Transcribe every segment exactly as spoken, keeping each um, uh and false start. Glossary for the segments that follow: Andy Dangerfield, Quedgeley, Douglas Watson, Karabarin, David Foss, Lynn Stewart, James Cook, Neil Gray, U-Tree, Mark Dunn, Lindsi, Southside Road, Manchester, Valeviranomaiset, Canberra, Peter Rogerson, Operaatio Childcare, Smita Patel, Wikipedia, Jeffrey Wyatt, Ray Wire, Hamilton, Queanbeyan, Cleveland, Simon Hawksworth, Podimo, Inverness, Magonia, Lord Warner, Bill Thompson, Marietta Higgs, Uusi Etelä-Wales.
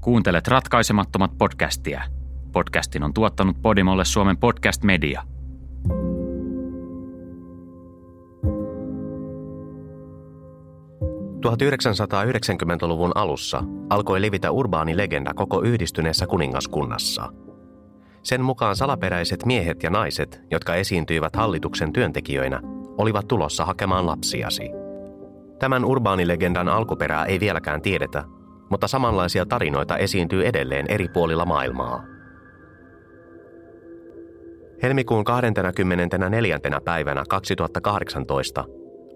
Kuuntelet ratkaisemattomat podcastia. Podcastin on tuottanut Podimolle Suomen podcast media. tuhatyhdeksänsataayhdeksänkymmentäluvun alussa alkoi levitä urbaani legenda koko yhdistyneessä kuningaskunnassa. Sen mukaan salaperäiset miehet ja naiset, jotka esiintyivät hallituksen työntekijöinä, olivat tulossa hakemaan lapsiasi. Tämän urbaanilegendan alkuperää ei vieläkään tiedetä, mutta samanlaisia tarinoita esiintyy edelleen eri puolilla maailmaa. Helmikuun kaksikymmentäneljäs päivänä kaksituhattakahdeksantoista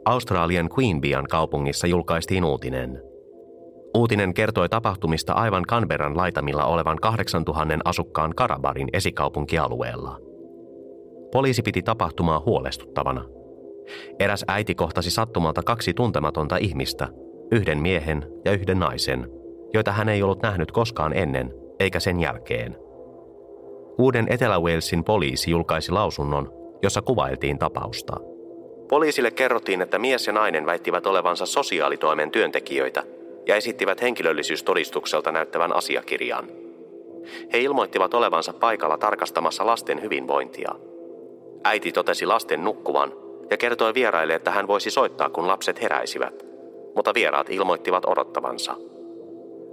Australian Queanbeyan kaupungissa julkaistiin uutinen. Uutinen kertoi tapahtumista aivan Canberran laitamilla olevan kahdeksantuhannen asukkaan Karabarin esikaupunkialueella. Poliisi piti tapahtumaa huolestuttavana. Eräs äiti kohtasi sattumalta kaksi tuntematonta ihmistä, yhden miehen ja yhden naisen, joita hän ei ollut nähnyt koskaan ennen eikä sen jälkeen. Uuden Etelä-Walesin poliisi julkaisi lausunnon, jossa kuvailtiin tapausta. Poliisille kerrottiin, että mies ja nainen väittivät olevansa sosiaalitoimen työntekijöitä ja esittivät henkilöllisyystodistukselta näyttävän asiakirjan. He ilmoittivat olevansa paikalla tarkastamassa lasten hyvinvointia. Äiti totesi lasten nukkuvan ja kertoi vieraille, että hän voisi soittaa, kun lapset heräisivät, mutta vieraat ilmoittivat odottavansa.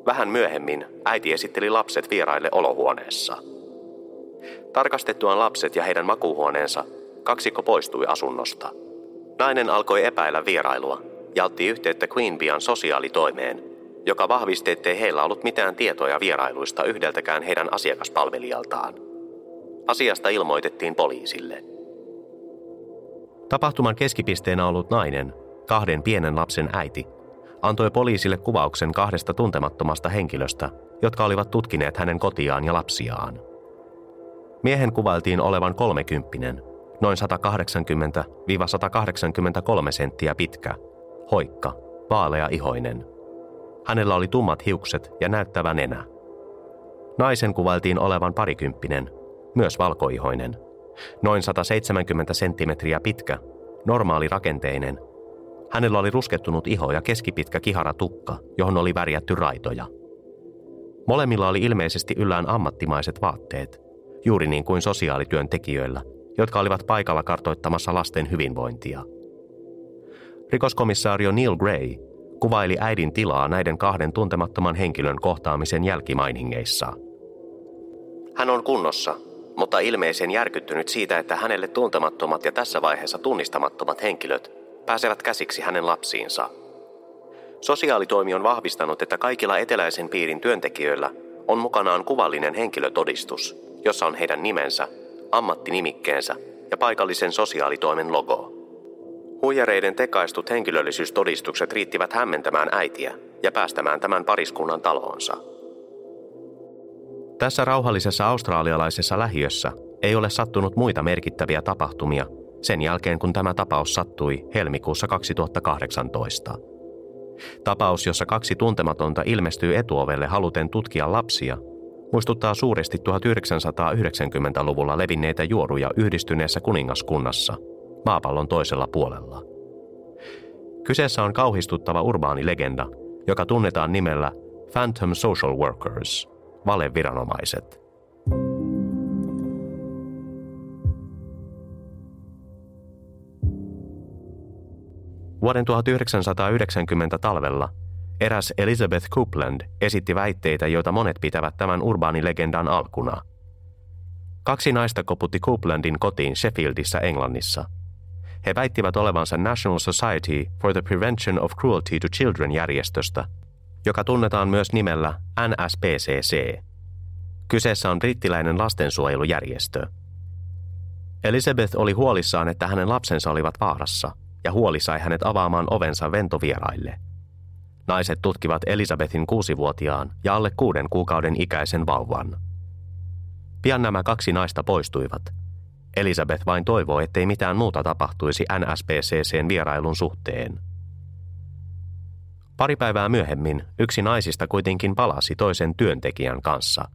Vähän myöhemmin äiti esitteli lapset vieraille olohuoneessa. Tarkastettuaan lapset ja heidän makuuhuoneensa, kaksikko poistui asunnosta. Nainen alkoi epäillä vierailua ja otti yhteyttä Queanbeyan sosiaalitoimeen, joka vahvisti, ettei heillä ollut mitään tietoja vierailuista yhdeltäkään heidän asiakaspalvelijaltaan. Asiasta ilmoitettiin poliisille. Tapahtuman keskipisteenä ollut nainen, kahden pienen lapsen äiti, antoi poliisille kuvauksen kahdesta tuntemattomasta henkilöstä, jotka olivat tutkineet hänen kotiaan ja lapsiaan. Miehen kuvailtiin olevan kolmekymppinen, noin sata kahdeksankymmentä–sata kahdeksankymmentäkolme senttiä pitkä, hoikka, vaalea ihoinen. Hänellä oli tummat hiukset ja näyttävä nenä. Naisen kuvailtiin olevan parikymppinen, myös valkoihoinen, noin sata seitsemänkymmentä senttimetriä pitkä, normaali rakenteinen. Hänellä oli ruskettunut iho ja keskipitkä kihara tukka, johon oli värjätty raitoja. Molemmilla oli ilmeisesti yllään ammattimaiset vaatteet, juuri niin kuin sosiaalityöntekijöillä, jotka olivat paikalla kartoittamassa lasten hyvinvointia. Rikoskomissaario Neil Gray kuvaili äidin tilaa näiden kahden tuntemattoman henkilön kohtaamisen jälkimainingeissa. Hän on kunnossa, mutta ilmeisen järkyttynyt siitä, että hänelle tuntemattomat ja tässä vaiheessa tunnistamattomat henkilöt pääsevät käsiksi hänen lapsiinsa. Sosiaalitoimi on vahvistanut, että kaikilla eteläisen piirin työntekijöillä on mukanaan kuvallinen henkilötodistus, jossa on heidän nimensä, ammattinimikkeensä ja paikallisen sosiaalitoimen logo. Huijareiden tekaistut henkilöllisyystodistukset riittivät hämmentämään äitiä ja päästämään tämän pariskunnan taloonsa. Tässä rauhallisessa australialaisessa lähiössä ei ole sattunut muita merkittäviä tapahtumia sen jälkeen, kun tämä tapaus sattui helmikuussa kaksituhattakahdeksantoista. Tapaus, jossa kaksi tuntematonta ilmestyy etuovelle haluten tutkia lapsia, muistuttaa suuresti tuhatyhdeksänsataayhdeksänkymmentäluvulla levinneitä juoruja yhdistyneessä kuningaskunnassa, maapallon toisella puolella. Kyseessä on kauhistuttava urbaani legenda, joka tunnetaan nimellä Phantom Social Workers, valeviranomaiset. Vuoden tuhatyhdeksänsataayhdeksänkymmentä talvella eräs Elizabeth Copeland esitti väitteitä, joita monet pitävät tämän urbaanilegendan alkuna. Kaksi naista koputti Copelandin kotiin Sheffieldissä, Englannissa. He väittivät olevansa National Society for the Prevention of Cruelty to Children -järjestöstä, joka tunnetaan myös nimellä N S P C C. Kyseessä on brittiläinen lastensuojelujärjestö. Elizabeth oli huolissaan, että hänen lapsensa olivat vaarassa, ja huoli sai hänet avaamaan ovensa ventovieraille. Naiset tutkivat Elizabethin kuusivuotiaan ja alle kuuden kuukauden ikäisen vauvan. Pian nämä kaksi naista poistuivat. Elizabeth vain toivoi, ettei mitään muuta tapahtuisi N S P C C:n vierailun suhteen. Pari päivää myöhemmin yksi naisista kuitenkin palasi toisen työntekijän kanssa.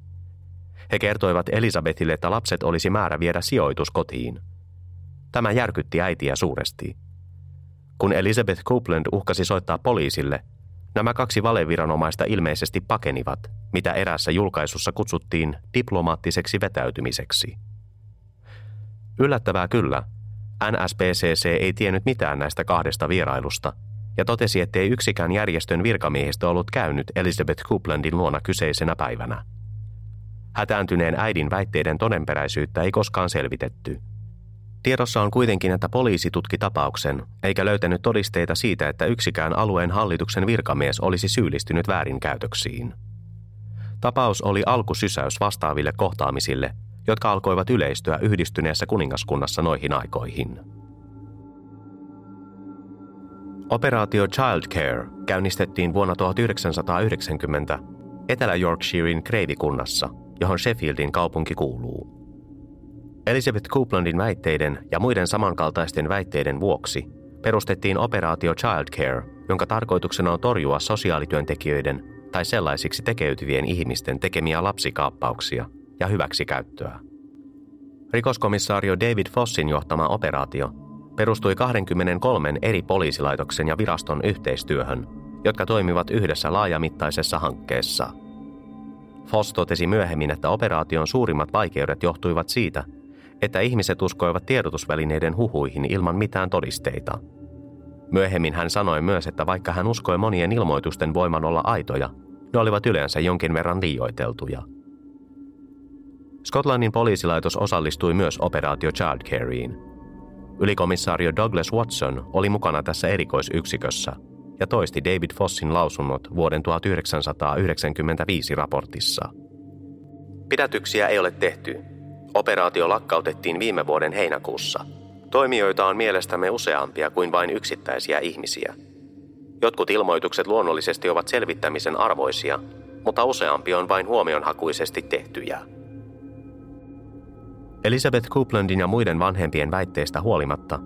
He kertoivat Elizabethille, että lapset olisi määrä viedä sijoituskotiin. Tämä järkytti äitiä suuresti. Kun Elizabeth Copeland uhkasi soittaa poliisille, nämä kaksi valeviranomaista ilmeisesti pakenivat, mitä eräässä julkaisussa kutsuttiin diplomaattiseksi vetäytymiseksi. Yllättävää kyllä, N S P C C ei tiennyt mitään näistä kahdesta vierailusta ja totesi, ettei yksikään järjestön virkamiehistö ollut käynyt Elizabeth Copelandin luona kyseisenä päivänä. Hätääntyneen äidin väitteiden todenperäisyyttä ei koskaan selvitetty. Tiedossa on kuitenkin, että poliisi tutki tapauksen, eikä löytänyt todisteita siitä, että yksikään alueen hallituksen virkamies olisi syyllistynyt väärinkäytöksiin. Tapaus oli alkusysäys vastaaville kohtaamisille, jotka alkoivat yleistyä Yhdistyneessä kuningaskunnassa noihin aikoihin. Operaatio Childcare käynnistettiin vuonna tuhatyhdeksänsataayhdeksänkymmentä Etelä-Yorkshiren Kreivikunnassa, johon Sheffieldin kaupunki kuuluu. Elizabeth Copelandin väitteiden ja muiden samankaltaisten väitteiden vuoksi perustettiin Operaatio Childcare, jonka tarkoituksena on torjua sosiaalityöntekijöiden tai sellaisiksi tekeytyvien ihmisten tekemiä lapsikaappauksia ja hyväksikäyttöä. Rikoskomissaario David Fossin johtama operaatio perustui kaksikymmentäkolme eri poliisilaitoksen ja viraston yhteistyöhön, jotka toimivat yhdessä laajamittaisessa hankkeessa. Foss totesi myöhemmin, että operaation suurimmat vaikeudet johtuivat siitä, että ihmiset uskoivat tiedotusvälineiden huhuihin ilman mitään todisteita. Myöhemmin hän sanoi myös, että vaikka hän uskoi monien ilmoitusten voiman olla aitoja, ne olivat yleensä jonkin verran liioiteltuja. Skotlannin poliisilaitos osallistui myös operaatio Childcareen. Ylikomissaario Douglas Watson oli mukana tässä erikoisyksikössä ja toisti David Fossin lausunnot vuoden tuhatyhdeksänsataayhdeksänkymmentäviisi raportissa. Pidätyksiä ei ole tehty. Operaatio lakkautettiin viime vuoden heinäkuussa. Toimijoita on mielestämme useampia kuin vain yksittäisiä ihmisiä. Jotkut ilmoitukset luonnollisesti ovat selvittämisen arvoisia, mutta useampi on vain huomionhakuisesti tehtyjä. Elizabeth Copelandin ja muiden vanhempien väitteistä huolimatta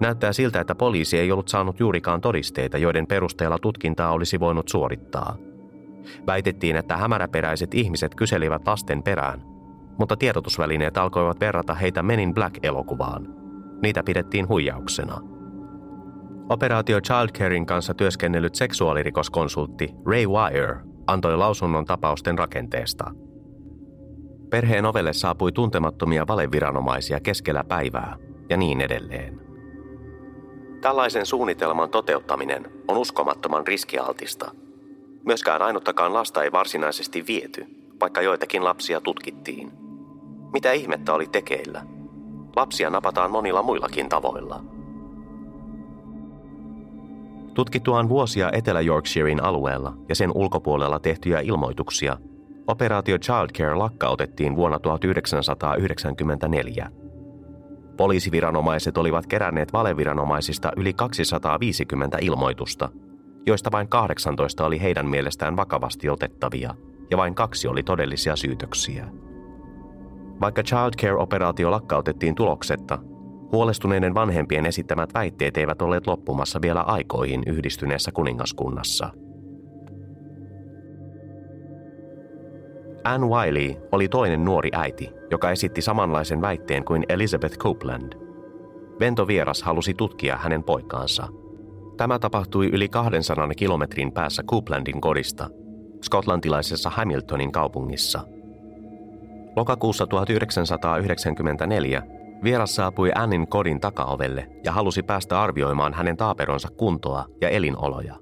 näyttää siltä, että poliisi ei ollut saanut juurikaan todisteita, joiden perusteella tutkintaa olisi voinut suorittaa. Väitettiin, että hämäräperäiset ihmiset kyselivät lasten perään, mutta tiedotusvälineet alkoivat verrata heitä Men in Black-elokuvaan. Niitä pidettiin huijauksena. Operaatio Childcaren kanssa työskennellyt seksuaalirikoskonsultti Ray Wire antoi lausunnon tapausten rakenteesta. Perheen ovelle saapui tuntemattomia valeviranomaisia keskellä päivää ja niin edelleen. Tällaisen suunnitelman toteuttaminen on uskomattoman riskialtista. Myöskään ainuttakaan lasta ei varsinaisesti viety, vaikka joitakin lapsia tutkittiin. Mitä ihmettä oli tekeillä? Lapsia napataan monilla muillakin tavoilla. Tutkittuaan vuosia Etelä-Yorkshiren alueella ja sen ulkopuolella tehtyjä ilmoituksia, operaatio Childcare lakkautettiin vuonna tuhatyhdeksänsataayhdeksänkymmentäneljä. Poliisiviranomaiset olivat keränneet valeviranomaisista yli kaksisataaviisikymmentä ilmoitusta, joista vain kahdeksantoista oli heidän mielestään vakavasti otettavia ja vain kaksi oli todellisia syytöksiä. Vaikka Childcare-operaatio lakkautettiin tuloksetta, huolestuneiden vanhempien esittämät väitteet eivät olleet loppumassa vielä aikoihin Yhdistyneessä kuningaskunnassa. Anne Wiley oli toinen nuori äiti, joka esitti samanlaisen väitteen kuin Elizabeth Copeland. Ventovieras halusi tutkia hänen poikaansa. Tämä tapahtui yli kahdensadan kilometrin päässä Copelandin kodista, skotlantilaisessa Hamiltonin kaupungissa. Lokakuussa tuhatyhdeksänsataayhdeksänkymmentäneljä vieras saapui Annin kodin takaovelle ja halusi päästä arvioimaan hänen taaperonsa kuntoa ja elinoloja.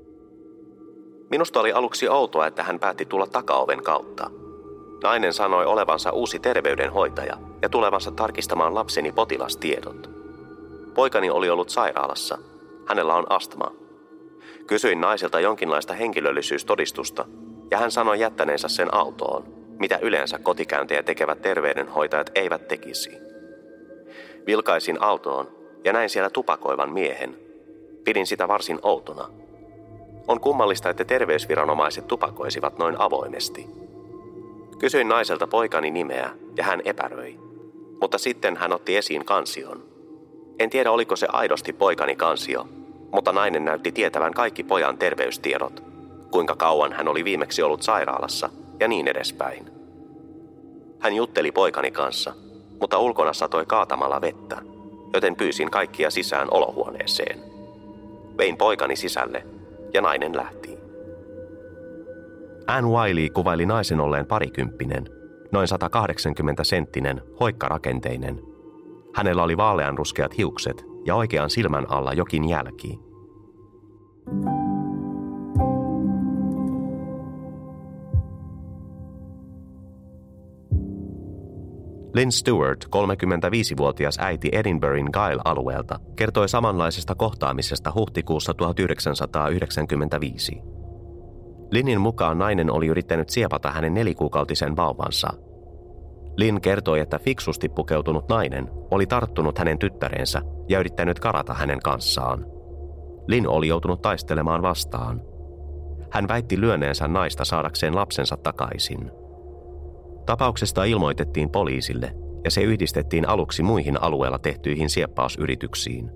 Minusta oli aluksi outoa, että hän päätti tulla takaoven kautta. Nainen sanoi olevansa uusi terveydenhoitaja ja tulevansa tarkistamaan lapseni potilastiedot. Poikani oli ollut sairaalassa. Hänellä on astma. Kysyin naiselta jonkinlaista henkilöllisyystodistusta, ja hän sanoi jättäneensä sen autoon, mitä yleensä kotikäyntejä tekevät terveydenhoitajat eivät tekisi. Vilkaisin autoon ja näin siellä tupakoivan miehen. Pidin sitä varsin outona. On kummallista, että terveysviranomaiset tupakoisivat noin avoimesti. Kysyin naiselta poikani nimeä ja hän epäröi. Mutta sitten hän otti esiin kansion. En tiedä, oliko se aidosti poikani kansio, mutta nainen näytti tietävän kaikki pojan terveystiedot, kuinka kauan hän oli viimeksi ollut sairaalassa ja niin edespäin. Hän jutteli poikani kanssa, mutta ulkona satoi kaatamalla vettä, joten pyysin kaikkia sisään olohuoneeseen. Vein poikani sisälle ja nainen lähti. Anne Wiley kuvaili naisen olleen parikymppinen, noin sata kahdeksankymmentä senttinen, hoikkarakenteinen. Hänellä oli vaaleanruskeat hiukset ja oikean silmän alla jokin jälki. Lynn Stewart, kolmekymmentäviisivuotias äiti Edinburghin Gael-alueelta, kertoi samanlaisesta kohtaamisesta huhtikuussa tuhatyhdeksänsataayhdeksänkymmentäviisi. Lynnin mukaan nainen oli yrittänyt siepata hänen nelikuukautisen vauvansa. Lynn kertoi, että fiksusti pukeutunut nainen oli tarttunut hänen tyttärensä ja yrittänyt karata hänen kanssaan. Lynn oli joutunut taistelemaan vastaan. Hän väitti lyöneensä naista saadakseen lapsensa takaisin. Tapauksesta ilmoitettiin poliisille ja se yhdistettiin aluksi muihin alueella tehtyihin sieppausyrityksiin.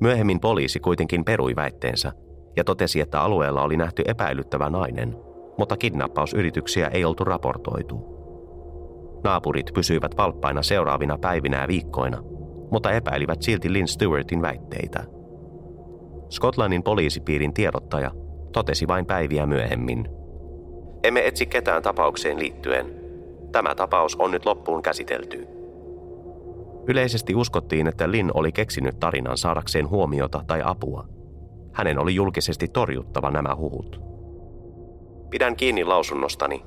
Myöhemmin poliisi kuitenkin perui väitteensä ja totesi, että alueella oli nähty epäilyttävä nainen, mutta kidnappausyrityksiä ei oltu raportoitu. Naapurit pysyivät valppaina seuraavina päivinä ja viikkoina, mutta epäilivät silti Lynn Stewartin väitteitä. Skotlannin poliisipiirin tiedottaja totesi vain päiviä myöhemmin: "Emme etsi ketään tapaukseen liittyen. Tämä tapaus on nyt loppuun käsitelty." Yleisesti uskottiin, että Lynn oli keksinyt tarinan saadakseen huomiota tai apua. Hänen oli julkisesti torjuttava nämä huhut. Pidän kiinni lausunnostani.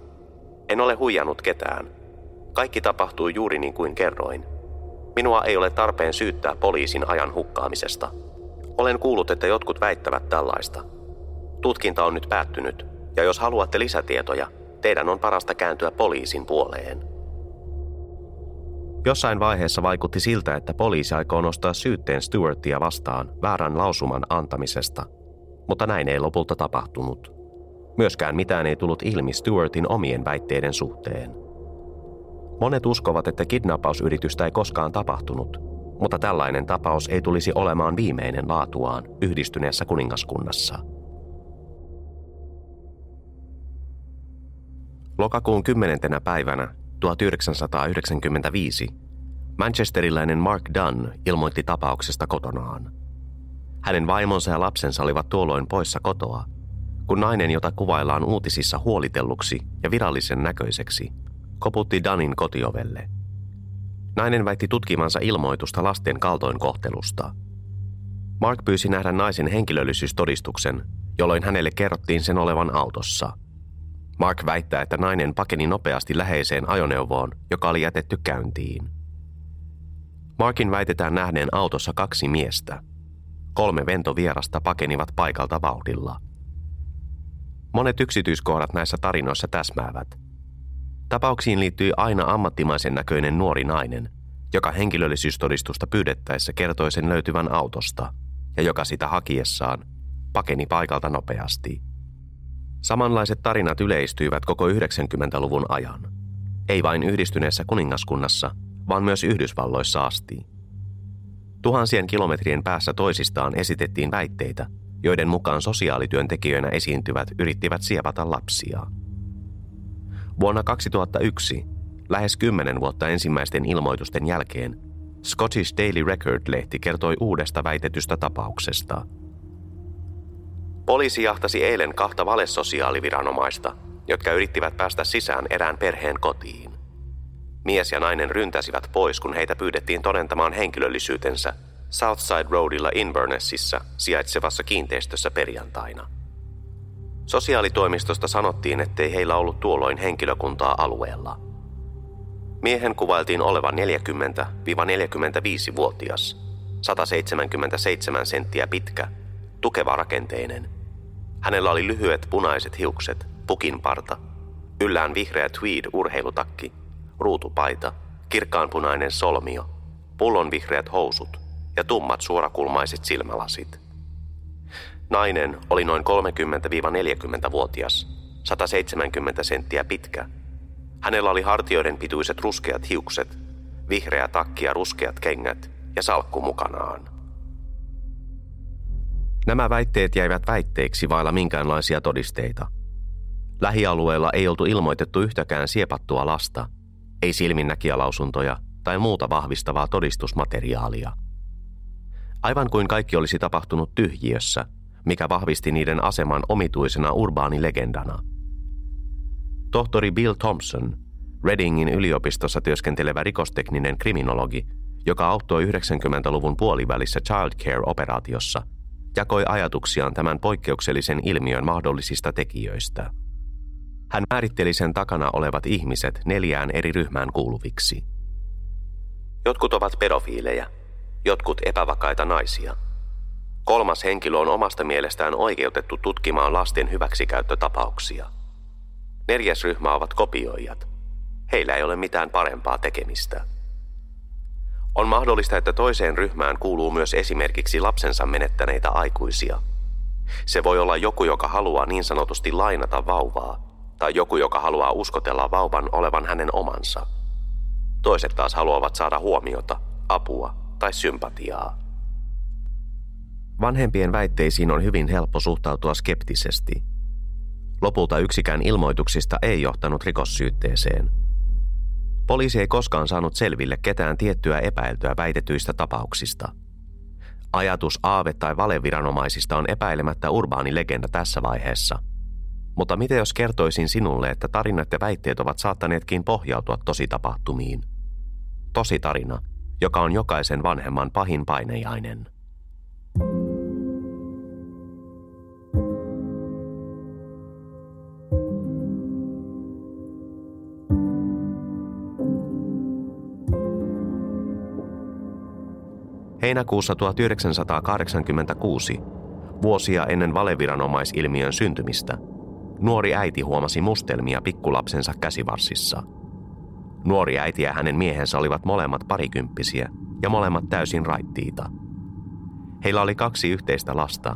En ole huijannut ketään. Kaikki tapahtui juuri niin kuin kerroin. Minua ei ole tarpeen syyttää poliisin ajan hukkaamisesta. Olen kuullut, että jotkut väittävät tällaista. Tutkinta on nyt päättynyt, ja jos haluatte lisätietoja, teidän on parasta kääntyä poliisin puoleen. Jossain vaiheessa vaikutti siltä, että poliisi aikoo nostaa syytteen Stewartia vastaan väärän lausuman antamisesta, mutta näin ei lopulta tapahtunut. Myöskään mitään ei tullut ilmi Stewartin omien väitteiden suhteen. Monet uskovat, että kidnappausyritystä ei koskaan tapahtunut, mutta tällainen tapaus ei tulisi olemaan viimeinen laatuaan Yhdistyneessä kuningaskunnassa. Lokakuun kymmenentenä päivänä tuhatyhdeksänsataayhdeksänkymmentäviisi manchesteriläinen Mark Dunn ilmoitti tapauksesta kotonaan. Hänen vaimonsa ja lapsensa olivat tuolloin poissa kotoa, kun nainen, jota kuvaillaan uutisissa huolitelluksi ja virallisen näköiseksi, koputti Dunnin kotiovelle. Nainen väitti tutkimansa ilmoitusta lasten kaltoinkohtelusta. Mark pyysi nähdä naisen henkilöllisyystodistuksen, jolloin hänelle kerrottiin sen olevan autossa. Mark väittää, että nainen pakeni nopeasti läheiseen ajoneuvoon, joka oli jätetty käyntiin. Markin väitetään nähneen autossa kaksi miestä. Kolme ventovierasta pakenivat paikalta vauhdilla. Monet yksityiskohdat näissä tarinoissa täsmäävät. Tapauksiin liittyy aina ammattimaisen näköinen nuori nainen, joka henkilöllisyystodistusta pyydettäessä kertoi sen löytyvän autosta ja joka sitä hakiessaan pakeni paikalta nopeasti. Samanlaiset tarinat yleistyivät koko yhdeksänkymmentäluvun ajan. Ei vain Yhdistyneessä kuningaskunnassa, vaan myös Yhdysvalloissa asti. Tuhansien kilometrien päässä toisistaan esitettiin väitteitä, joiden mukaan sosiaalityöntekijöinä esiintyvät yrittivät siepata lapsia. Vuonna kaksituhattayksi, lähes kymmenen vuotta ensimmäisten ilmoitusten jälkeen, Scottish Daily Record-lehti kertoi uudesta väitetystä tapauksesta. Poliisi jahtasi eilen kahta valesosiaaliviranomaista, jotka yrittivät päästä sisään erään perheen kotiin. Mies ja nainen ryntäsivät pois, kun heitä pyydettiin todentamaan henkilöllisyytensä Southside Roadilla Invernessissä sijaitsevassa kiinteistössä perjantaina. Sosiaalitoimistosta sanottiin, ettei heillä ollut tuolloin henkilökuntaa alueella. Miehen kuvailtiin olevan neljäkymmentä–neljäkymmentäviisivuotias, sata seitsemänkymmentäseitsemän senttiä pitkä, tukeva rakenteinen. Hänellä oli lyhyet punaiset hiukset, pukinparta, yllään vihreä tweed-urheilutakki, ruutupaita, kirkkaanpunainen solmio, pullonvihreät housut ja tummat suorakulmaiset silmälasit. Nainen oli noin kolmekymmentä–neljäkymmentävuotias, sata seitsemänkymmentä senttiä pitkä. Hänellä oli hartioiden pituiset ruskeat hiukset, vihreä takki ja ruskeat kengät ja salkku mukanaan. Nämä väitteet jäivät väitteiksi vailla minkäänlaisia todisteita. Lähialueella ei oltu ilmoitettu yhtäkään siepattua lasta, ei silminnäkijälausuntoja tai muuta vahvistavaa todistusmateriaalia. Aivan kuin kaikki olisi tapahtunut tyhjiössä, mikä vahvisti niiden aseman omituisena urbaanilegendana. Tohtori Bill Thompson, Readingin yliopistossa työskentelevä rikostekninen kriminologi, joka auttoi yhdeksänkymmentäluvun puolivälissä Childcare-operaatiossa, jakoi ajatuksiaan tämän poikkeuksellisen ilmiön mahdollisista tekijöistä. Hän määritteli sen takana olevat ihmiset neljään eri ryhmään kuuluviksi. Jotkut ovat pedofiilejä, jotkut epävakaita naisia. Kolmas henkilö on omasta mielestään oikeutettu tutkimaan lasten hyväksikäyttötapauksia. Neljäs ryhmä ovat kopioijat. Heillä ei ole mitään parempaa tekemistä. On mahdollista, että toiseen ryhmään kuuluu myös esimerkiksi lapsensa menettäneitä aikuisia. Se voi olla joku, joka haluaa niin sanotusti lainata vauvaa, tai joku, joka haluaa uskotella vauvan olevan hänen omansa. Toiset taas haluavat saada huomiota, apua tai sympatiaa. Vanhempien väitteisiin on hyvin helppo suhtautua skeptisesti. Lopulta yksikään ilmoituksista ei johtanut rikossyytteeseen. Poliisi ei koskaan saanut selville ketään tiettyä epäiltyä väitetyistä tapauksista. Ajatus aave- tai valeviranomaisista on epäilemättä urbaani legenda tässä vaiheessa. Mutta mitä jos kertoisin sinulle, että tarinat ja väitteet ovat saattaneetkin pohjautua tositapahtumiin? Tositarina, joka on jokaisen vanhemman pahin painajainen. Heinäkuussa tuhatyhdeksänsataakahdeksankymmentäkuusi, vuosia ennen valeviranomaisilmiön syntymistä, nuori äiti huomasi mustelmia pikkulapsensa käsivarsissa. Nuori äiti ja hänen miehensä olivat molemmat parikymppisiä ja molemmat täysin raittiita. Heillä oli kaksi yhteistä lasta,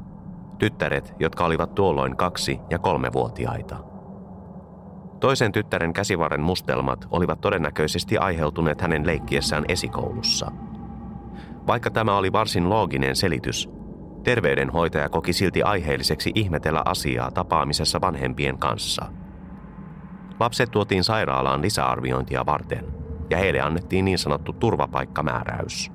tyttäret, jotka olivat tuolloin kaksi- ja kolmevuotiaita. Toisen tyttären käsivarren mustelmat olivat todennäköisesti aiheutuneet hänen leikkiessään esikoulussa. Vaikka tämä oli varsin looginen selitys, terveydenhoitaja koki silti aiheelliseksi ihmetellä asiaa tapaamisessa vanhempien kanssa. Lapset tuotiin sairaalaan lisäarviointia varten, ja heille annettiin niin sanottu turvapaikkamääräys.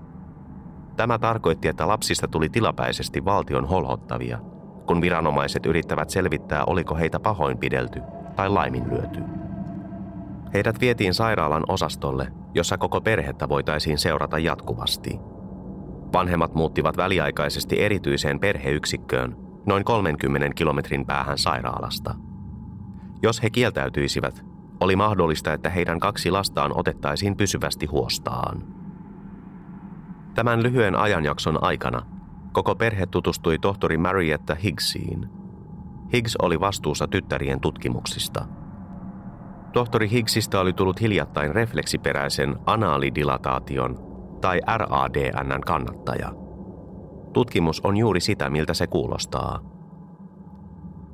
Tämä tarkoitti, että lapsista tuli tilapäisesti valtion holhottavia, kun viranomaiset yrittävät selvittää, oliko heitä pahoinpidelty tai laiminlyöty. Heidät vietiin sairaalan osastolle, jossa koko perhettä voitaisiin seurata jatkuvasti. Vanhemmat muuttivat väliaikaisesti erityiseen perheyksikköön noin kolmenkymmenen kilometrin päähän sairaalasta. Jos he kieltäytyisivät, oli mahdollista, että heidän kaksi lastaan otettaisiin pysyvästi huostaan. Tämän lyhyen ajanjakson aikana koko perhe tutustui tohtori Marietta Higgsiin. Higgs oli vastuussa tyttärien tutkimuksista. Tohtori Higgsistä oli tullut hiljattain refleksiperäisen anaalidilataation tai R A D N:n kannattaja. Tutkimus on juuri sitä, miltä se kuulostaa.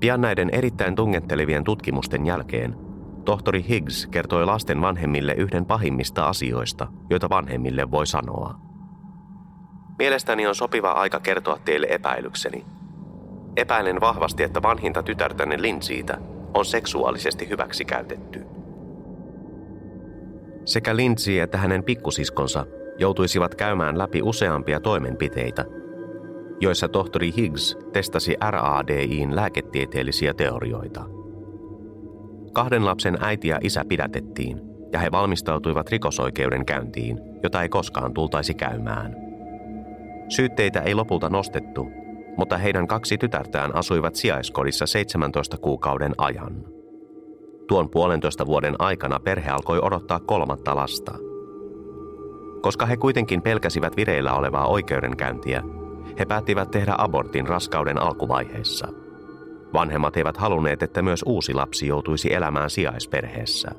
Pian näiden erittäin tungettelevien tutkimusten jälkeen tohtori Higgs kertoi lasten vanhemmille yhden pahimmista asioista, joita vanhemmille voi sanoa. Mielestäni on sopiva aika kertoa teille epäilykseni. Epäilen vahvasti, että vanhinta tytärtänne Lindsiitä on seksuaalisesti hyväksikäytetty. Sekä Lindsi että hänen pikkusiskonsa joutuisivat käymään läpi useampia toimenpiteitä, joissa tohtori Higgs testasi R A D I:n lääketieteellisiä teorioita. Kahden lapsen äiti ja isä pidätettiin, ja he valmistautuivat rikosoikeudenkäyntiin, jota ei koskaan tultaisi käymään. Syytteitä ei lopulta nostettu, mutta heidän kaksi tytärtään asuivat sijaiskodissa seitsemäntoista kuukauden ajan. Tuon puolentoista vuoden aikana perhe alkoi odottaa kolmatta lasta. Koska he kuitenkin pelkäsivät vireillä olevaa oikeudenkäyntiä, he päättivät tehdä abortin raskauden alkuvaiheessa. Vanhemmat eivät halunneet, että myös uusi lapsi joutuisi elämään sijaisperheessä.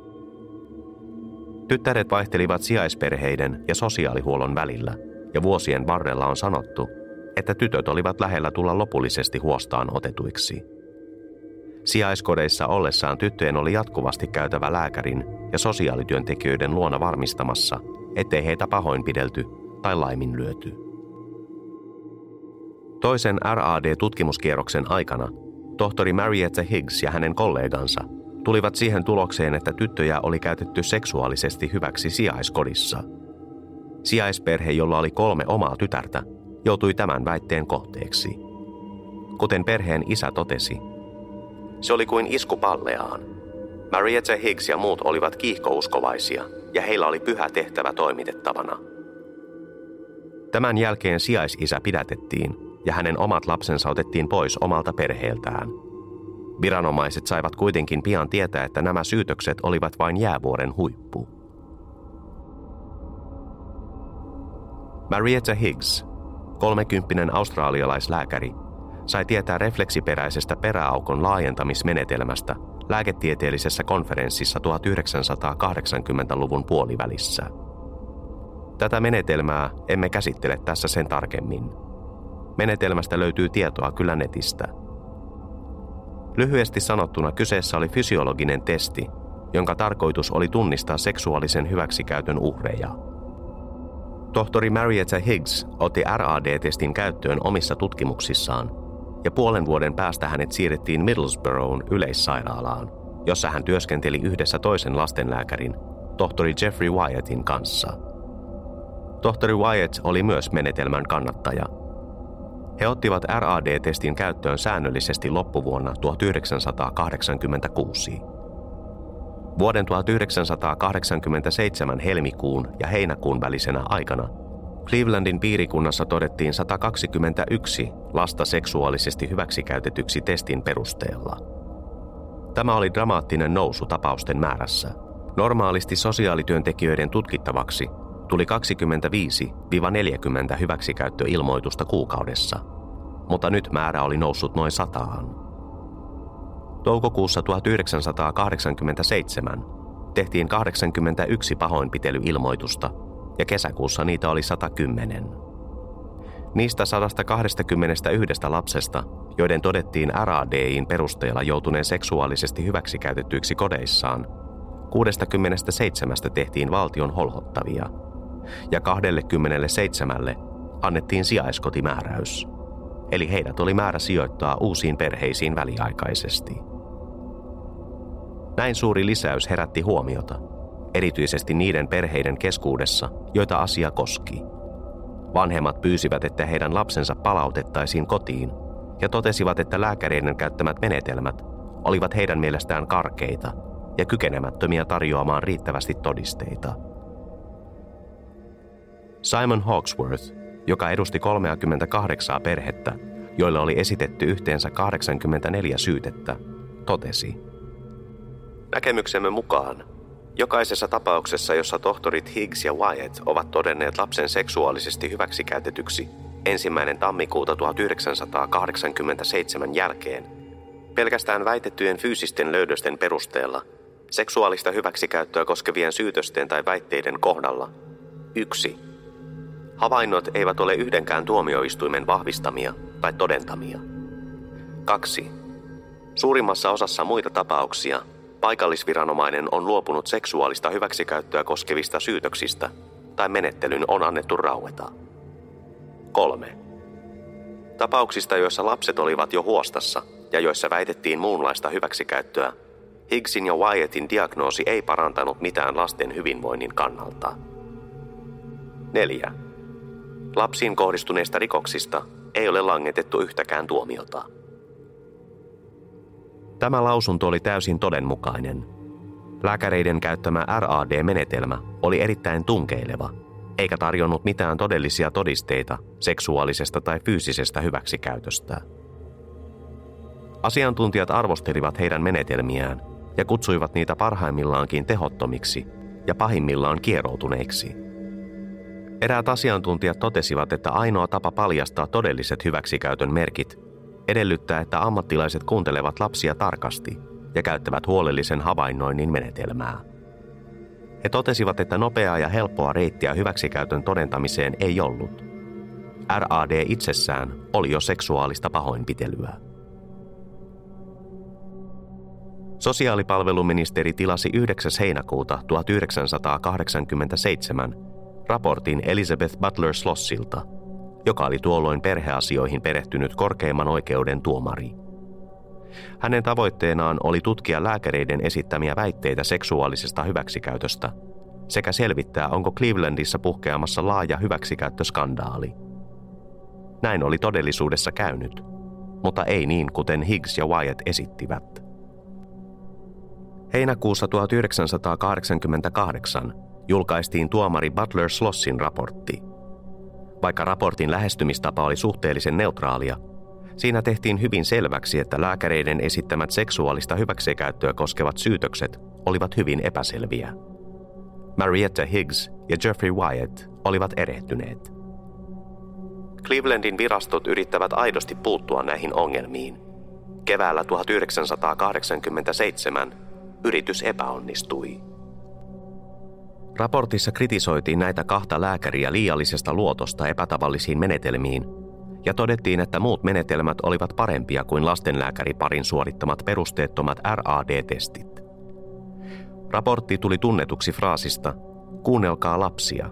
Tyttäret vaihtelivat sijaisperheiden ja sosiaalihuollon välillä, ja vuosien varrella on sanottu, että tytöt olivat lähellä tulla lopullisesti huostaan otetuiksi. Sijaiskodeissa ollessaan tyttöjen oli jatkuvasti käytävä lääkärin ja sosiaalityöntekijöiden luona varmistamassa, ettei heitä pahoinpidelty tai laiminlyöty. Toisen R A D-tutkimuskierroksen aikana tohtori Marietta Higgs ja hänen kollegansa tulivat siihen tulokseen, että tyttöjä oli käytetty seksuaalisesti hyväksi sijaiskodissa. Sijaisperhe, jolla oli kolme omaa tytärtä, joutui tämän väitteen kohteeksi. Kuten perheen isä totesi, se oli kuin isku palleaan. Marietta Higgs ja muut olivat kiihkouskovaisia ja heillä oli pyhä tehtävä toimitettavana. Tämän jälkeen sijaisisä pidätettiin ja hänen omat lapsensa otettiin pois omalta perheeltään. Viranomaiset saivat kuitenkin pian tietää, että nämä syytökset olivat vain jäävuoren huippu. Marietta Higgs, kolmekymppinen australialaislääkäri, sai tietää refleksiperäisestä peräaukon laajentamismenetelmästä lääketieteellisessä konferenssissa tuhatyhdeksänsataakahdeksankymmentäluvun puolivälissä. Tätä menetelmää emme käsittele tässä sen tarkemmin. Menetelmästä löytyy tietoa kyllä netistä. Lyhyesti sanottuna kyseessä oli fysiologinen testi, jonka tarkoitus oli tunnistaa seksuaalisen hyväksikäytön uhreja. Tohtori Marietta Higgs otti R A D-testin käyttöön omissa tutkimuksissaan, ja puolen vuoden päästä hänet siirrettiin Middlesbroughin yleissairaalaan, jossa hän työskenteli yhdessä toisen lastenlääkärin, tohtori Jeffrey Wyattin kanssa. Tohtori Wyatt oli myös menetelmän kannattaja. He ottivat R A D-testin käyttöön säännöllisesti loppuvuonna tuhatyhdeksänsataakahdeksankymmentäkuusi. Vuoden tuhatyhdeksänsataakahdeksankymmentäseitsemän helmikuun ja heinäkuun välisenä aikana Clevelandin piirikunnassa todettiin sata kaksikymmentäyksi lasta seksuaalisesti hyväksikäytetyksi testin perusteella. Tämä oli dramaattinen nousu tapausten määrässä. Normaalisti sosiaalityöntekijöiden tutkittavaksi tuli kaksikymmentäviisi–neljäkymmentä hyväksikäyttöilmoitusta kuukaudessa, mutta nyt määrä oli noussut noin sataan. Toukokuussa tuhatyhdeksänsataakahdeksankymmentäseitsemän tehtiin kahdeksankymmentäyksi pahoinpitelyilmoitusta ja kesäkuussa niitä oli sata kymmenen. Niistä sata kaksikymmentäyksi lapsesta, joiden todettiin R A D:in perusteella joutuneen seksuaalisesti hyväksikäytetyiksi kodeissaan, kuusikymmentäseitsemän tehtiin valtion holhottavia ja kaksikymmentäseitsemän annettiin sijaiskotimääräys, eli heidät oli määrä sijoittaa uusiin perheisiin väliaikaisesti. Näin suuri lisäys herätti huomiota, erityisesti niiden perheiden keskuudessa, joita asia koski. Vanhemmat pyysivät, että heidän lapsensa palautettaisiin kotiin ja totesivat, että lääkäreiden käyttämät menetelmät olivat heidän mielestään karkeita ja kykenemättömiä tarjoamaan riittävästi todisteita. Simon Hawksworth, joka edusti kolmekymmentäkahdeksan perhettä, joille oli esitetty yhteensä kahdeksankymmentäneljä syytettä, totesi: "Näkemyksemme mukaan, jokaisessa tapauksessa, jossa tohtorit Higgs ja Wyatt ovat todenneet lapsen seksuaalisesti hyväksikäytetyksi ensimmäinen tammikuuta tuhatyhdeksänsataakahdeksankymmentäseitsemän jälkeen, pelkästään väitettyjen fyysisten löydösten perusteella, seksuaalista hyväksikäyttöä koskevien syytösten tai väitteiden kohdalla, yksi. Havainnot eivät ole yhdenkään tuomioistuimen vahvistamia tai todentamia. kaksi. Suurimmassa osassa muita tapauksia paikallisviranomainen on luopunut seksuaalista hyväksikäyttöä koskevista syytöksistä tai menettelyn on annettu raueta. kolme. Tapauksista, joissa lapset olivat jo huostassa ja joissa väitettiin muunlaista hyväksikäyttöä, Higgsin ja Wyattin diagnoosi ei parantanut mitään lasten hyvinvoinnin kannalta. neljä. Lapsiin kohdistuneista rikoksista ei ole langetettu yhtäkään tuomiota." Tämä lausunto oli täysin todenmukainen. Lääkäreiden käyttämä R A D-menetelmä oli erittäin tunkeileva, eikä tarjonnut mitään todellisia todisteita seksuaalisesta tai fyysisestä hyväksikäytöstä. Asiantuntijat arvostelivat heidän menetelmiään ja kutsuivat niitä parhaimmillaankin tehottomiksi ja pahimmillaan kieroutuneiksi. Eräät asiantuntijat totesivat, että ainoa tapa paljastaa todelliset hyväksikäytön merkit edellyttää, että ammattilaiset kuuntelevat lapsia tarkasti ja käyttävät huolellisen havainnoinnin menetelmää. He totesivat, että nopeaa ja helppoa reittiä hyväksikäytön todentamiseen ei ollut. R A D itsessään oli jo seksuaalista pahoinpitelyä. Sosiaalipalveluministeri tilasi yhdeksäs heinäkuuta tuhatyhdeksänsataakahdeksankymmentäseitsemän raportin Elizabeth Butler Slossilta, joka oli tuolloin perheasioihin perehtynyt korkeimman oikeuden tuomari. Hänen tavoitteenaan oli tutkia lääkäreiden esittämiä väitteitä seksuaalisesta hyväksikäytöstä sekä selvittää, onko Clevelandissa puhkeamassa laaja hyväksikäyttöskandaali. Näin oli todellisuudessa käynyt, mutta ei niin, kuten Higgs ja Wyatt esittivät. Heinäkuussa tuhatyhdeksänsataakahdeksankymmentäkahdeksan julkaistiin tuomari Butler Slossin raportti. Vaikka raportin lähestymistapa oli suhteellisen neutraalia, siinä tehtiin hyvin selväksi, että lääkäreiden esittämät seksuaalista hyväksikäyttöä koskevat syytökset olivat hyvin epäselviä. Marietta Higgs ja Jeffrey Wyatt olivat erehtyneet. Clevelandin virastot yrittävät aidosti puuttua näihin ongelmiin. Keväällä tuhatyhdeksänsataakahdeksankymmentäseitsemän yritys epäonnistui. Raportissa kritisoitiin näitä kahta lääkäriä liiallisesta luotosta epätavallisiin menetelmiin ja todettiin, että muut menetelmät olivat parempia kuin lastenlääkäriparin suorittamat perusteettomat R A D-testit. Raportti tuli tunnetuksi fraasista "Kuunnelkaa lapsia",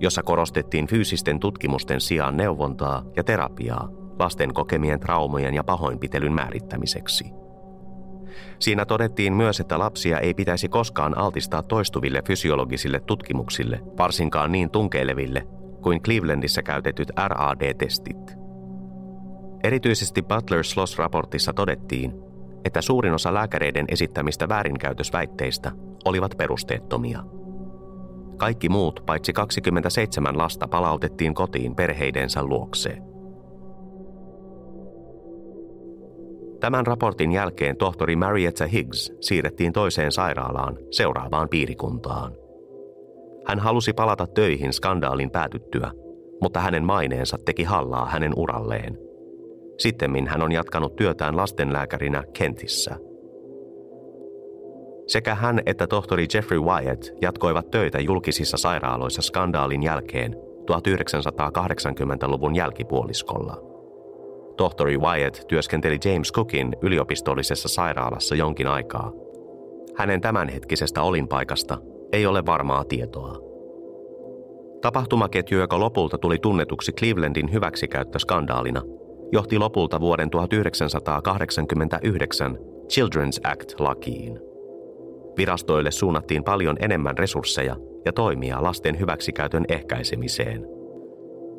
jossa korostettiin fyysisten tutkimusten sijaan neuvontaa ja terapiaa lasten kokemien traumojen ja pahoinpitelyn määrittämiseksi. Siinä todettiin myös, että lapsia ei pitäisi koskaan altistaa toistuville fysiologisille tutkimuksille, varsinkaan niin tunkeileville kuin Clevelandissa käytetyt R A D-testit. Erityisesti Butler-Sloss-raportissa todettiin, että suurin osa lääkäreiden esittämistä väärinkäytösväitteistä olivat perusteettomia. Kaikki muut paitsi kaksikymmentäseitsemän lasta palautettiin kotiin perheidensä luokse. Tämän raportin jälkeen tohtori Marietta Higgs siirrettiin toiseen sairaalaan seuraavaan piirikuntaan. Hän halusi palata töihin skandaalin päätyttyä, mutta hänen maineensa teki hallaa hänen uralleen. Sittemmin hän on jatkanut työtään lastenlääkärinä Kentissä. Sekä hän että tohtori Jeffrey Wyatt jatkoivat töitä julkisissa sairaaloissa skandaalin jälkeen tuhatyhdeksänsataakahdeksankymmentäluvun jälkipuoliskolla. Tohtori Wyatt työskenteli James Cookin yliopistollisessa sairaalassa jonkin aikaa. Hänen tämänhetkisestä olinpaikasta ei ole varmaa tietoa. Tapahtumaketju, joka lopulta tuli tunnetuksi Clevelandin hyväksikäyttöskandaalina, johti lopulta vuoden tuhatyhdeksänsataakahdeksankymmentäyhdeksän Children's Act-lakiin. Virastoille suunnattiin paljon enemmän resursseja ja toimia lasten hyväksikäytön ehkäisemiseen.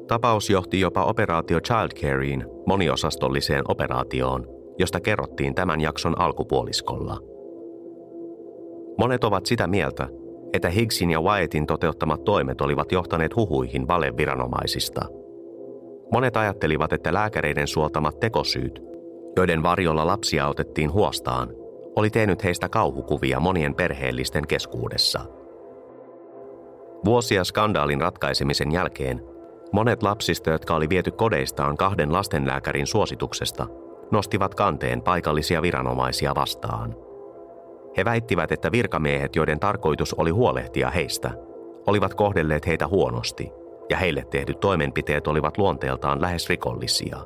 Tapaus johti jopa Operaatio Childcareen, moniosastolliseen operaatioon, josta kerrottiin tämän jakson alkupuoliskolla. Monet ovat sitä mieltä, että Higgsin ja Wyattin toteuttamat toimet olivat johtaneet huhuihin valeviranomaisista. Monet ajattelivat, että lääkäreiden suoltamat tekosyyt, joiden varjolla lapsia otettiin huostaan, oli tehnyt heistä kauhukuvia monien perheellisten keskuudessa. Vuosia skandaalin ratkaisemisen jälkeen monet lapsista, jotka oli viety kodeistaan kahden lastenlääkärin suosituksesta, nostivat kanteen paikallisia viranomaisia vastaan. He väittivät, että virkamiehet, joiden tarkoitus oli huolehtia heistä, olivat kohdelleet heitä huonosti, ja heille tehdyt toimenpiteet olivat luonteeltaan lähes rikollisia.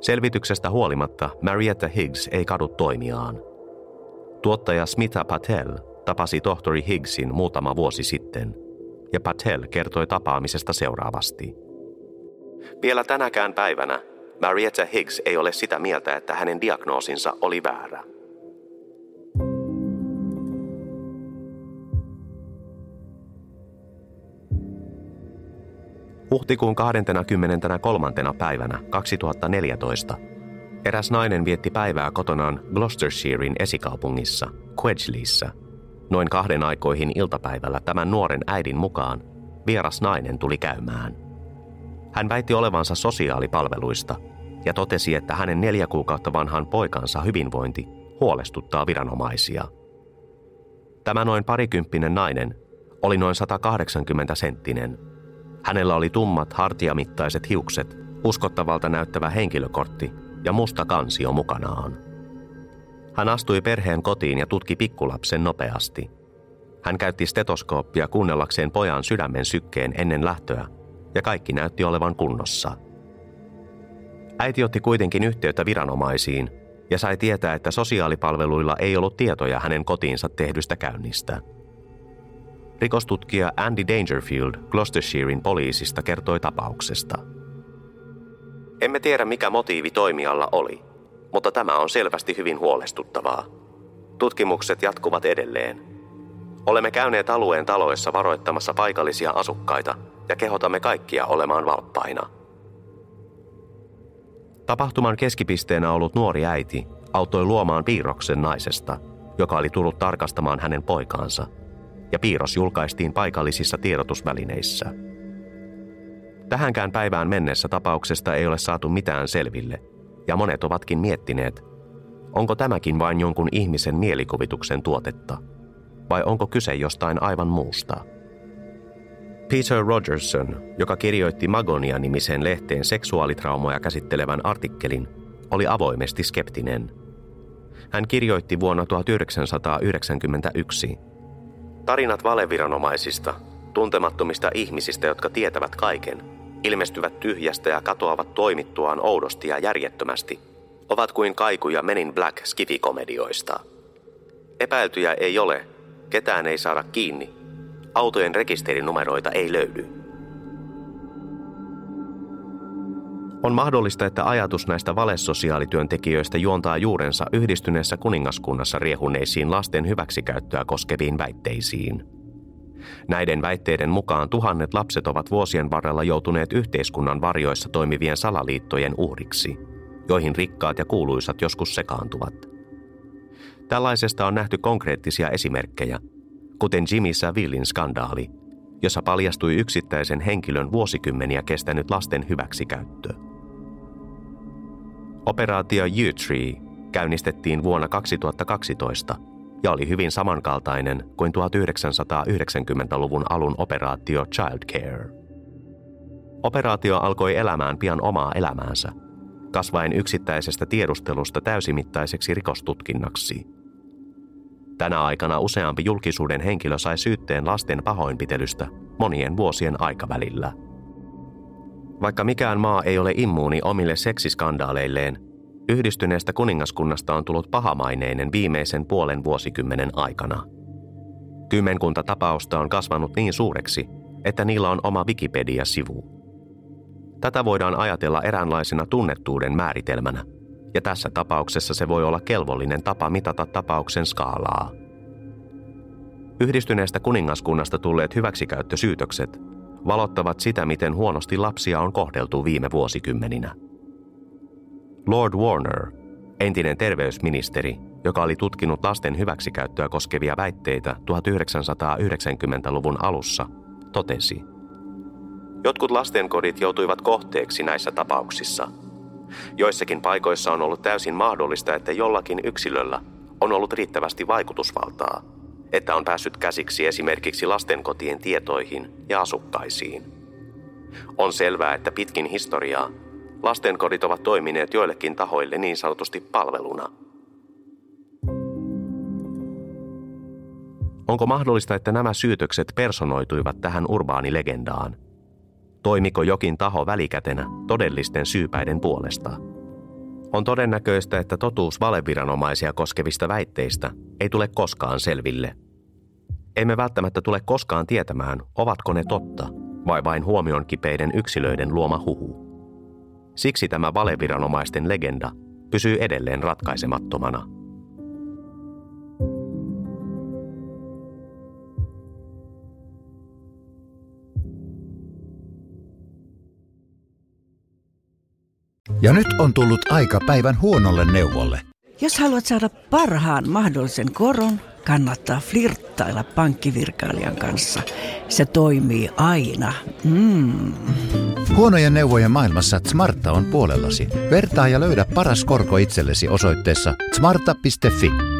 Selvityksestä huolimatta Marietta Higgs ei kadu toimiaan. Tuottaja Smita Patel tapasi tohtori Higgsin muutama vuosi sitten, ja Patel kertoi tapaamisesta seuraavasti. Vielä tänäkään päivänä Marietta Higgs ei ole sitä mieltä, että hänen diagnoosinsa oli väärä. Huhtikuun kahdeskymmeneskolmas päivänä kaksituhattaneljätoista eräs nainen vietti päivää kotonaan Gloucestershiren esikaupungissa, Quedgeleyssä. Noin kahden aikoihin iltapäivällä tämän nuoren äidin mukaan vieras nainen tuli käymään. Hän väitti olevansa sosiaalipalveluista ja totesi, että hänen neljä kuukautta vanhan poikansa hyvinvointi huolestuttaa viranomaisia. Tämä noin parikymppinen nainen oli noin sata kahdeksankymmentä senttinen. Hänellä oli tummat hartiamittaiset hiukset, uskottavalta näyttävä henkilökortti ja musta kansio mukanaan. Hän astui perheen kotiin ja tutki pikkulapsen nopeasti. Hän käytti stetoskooppia kuunnellakseen pojan sydämen sykkeen ennen lähtöä ja kaikki näytti olevan kunnossa. Äiti otti kuitenkin yhteyttä viranomaisiin ja sai tietää, että sosiaalipalveluilla ei ollut tietoja hänen kotiinsa tehdystä käynnistä. Rikostutkija Andy Dangerfield Gloucestershirein poliisista kertoi tapauksesta. Emme tiedä, mikä motiivi toimijalla oli, mutta tämä on selvästi hyvin huolestuttavaa. Tutkimukset jatkuvat edelleen. Olemme käyneet alueen taloissa varoittamassa paikallisia asukkaita ja kehotamme kaikkia olemaan valppaina. Tapahtuman keskipisteenä ollut nuori äiti auttoi luomaan piirroksen naisesta, joka oli tullut tarkastamaan hänen poikaansa, ja piirros julkaistiin paikallisissa tiedotusvälineissä. Tähänkään päivään mennessä tapauksesta ei ole saatu mitään selville, ja monet ovatkin miettineet, onko tämäkin vain jonkun ihmisen mielikuvituksen tuotetta, vai onko kyse jostain aivan muusta. Peter Rogerson, joka kirjoitti Magonia-nimiseen lehteen seksuaalitraumoja käsittelevän artikkelin, oli avoimesti skeptinen. Hän kirjoitti vuonna tuhatyhdeksänsataayhdeksänkymmentäyksi. Tarinat valeviranomaisista, tuntemattomista ihmisistä, jotka tietävät kaiken, ilmestyvät tyhjästä ja katoavat toimittuaan oudosti ja järjettömästi, ovat kuin kaikuja Men in Black -skifikomedioista. Epäiltyjä ei ole, ketään ei saada kiinni, autojen rekisterinumeroita ei löydy. On mahdollista, että ajatus näistä valesosiaalityöntekijöistä juontaa juurensa Yhdistyneessä kuningaskunnassa riehuneisiin lasten hyväksikäyttöä koskeviin väitteisiin. Näiden väitteiden mukaan tuhannet lapset ovat vuosien varrella joutuneet yhteiskunnan varjoissa toimivien salaliittojen uhriksi, joihin rikkaat ja kuuluisat joskus sekaantuvat. Tällaisesta on nähty konkreettisia esimerkkejä, kuten Jimmy Savillein skandaali, jossa paljastui yksittäisen henkilön vuosikymmeniä kestänyt lasten hyväksikäyttö. Operaatio U-Tree käynnistettiin vuonna kaksituhattakaksitoista ja oli hyvin samankaltainen kuin tuhatyhdeksänsataayhdeksänkymmentäluvun alun operaatio Childcare. Operaatio alkoi elämään pian omaa elämäänsä, kasvaen yksittäisestä tiedustelusta täysimittaiseksi rikostutkinnaksi. Tänä aikana useampi julkisuuden henkilö sai syytteen lasten pahoinpitelystä monien vuosien aikavälillä. Vaikka mikään maa ei ole immuuni omille seksiskandaaleilleen, Yhdistyneestä kuningaskunnasta on tullut pahamaineinen viimeisen puolen vuosikymmenen aikana. Kymmenkunta tapausta on kasvanut niin suureksi, että niillä on oma Wikipedia-sivu. Tätä voidaan ajatella eräänlaisena tunnettuuden määritelmänä, ja tässä tapauksessa se voi olla kelvollinen tapa mitata tapauksen skaalaa. Yhdistyneestä kuningaskunnasta tulleet hyväksikäyttösyytökset valottavat sitä, miten huonosti lapsia on kohdeltu viime vuosikymmeninä. Lord Warner, entinen terveysministeri, joka oli tutkinut lasten hyväksikäyttöä koskevia väitteitä tuhatyhdeksänsataayhdeksänkymmentäluvun alussa, totesi: jotkut lastenkodit joutuivat kohteeksi näissä tapauksissa. Joissakin paikoissa on ollut täysin mahdollista, että jollakin yksilöllä on ollut riittävästi vaikutusvaltaa, että on päässyt käsiksi esimerkiksi lastenkotien tietoihin ja asukkaisiin. On selvää, että pitkin historiaa lastenkodit ovat toimineet joillekin tahoille niin sanotusti palveluna. Onko mahdollista, että nämä syytökset personoituivat tähän urbaanilegendaan? Toimiko jokin taho välikätenä todellisten syypäiden puolesta? On todennäköistä, että totuus valeviranomaisia koskevista väitteistä ei tule koskaan selville. Emme välttämättä tule koskaan tietämään, ovatko ne totta vai vain huomion kipeiden yksilöiden luoma huhu. Siksi tämä valeviranomaisten legenda pysyy edelleen ratkaisemattomana. Ja nyt on tullut aika päivän huonolle neuvolle. Jos haluat saada parhaan mahdollisen koron, kannattaa flirttailla pankkivirkailijan kanssa. Se toimii aina. Mm. Huonojen neuvojen maailmassa Smarta on puolellasi. Vertaa ja löydä paras korko itsellesi osoitteessa smarta piste fi.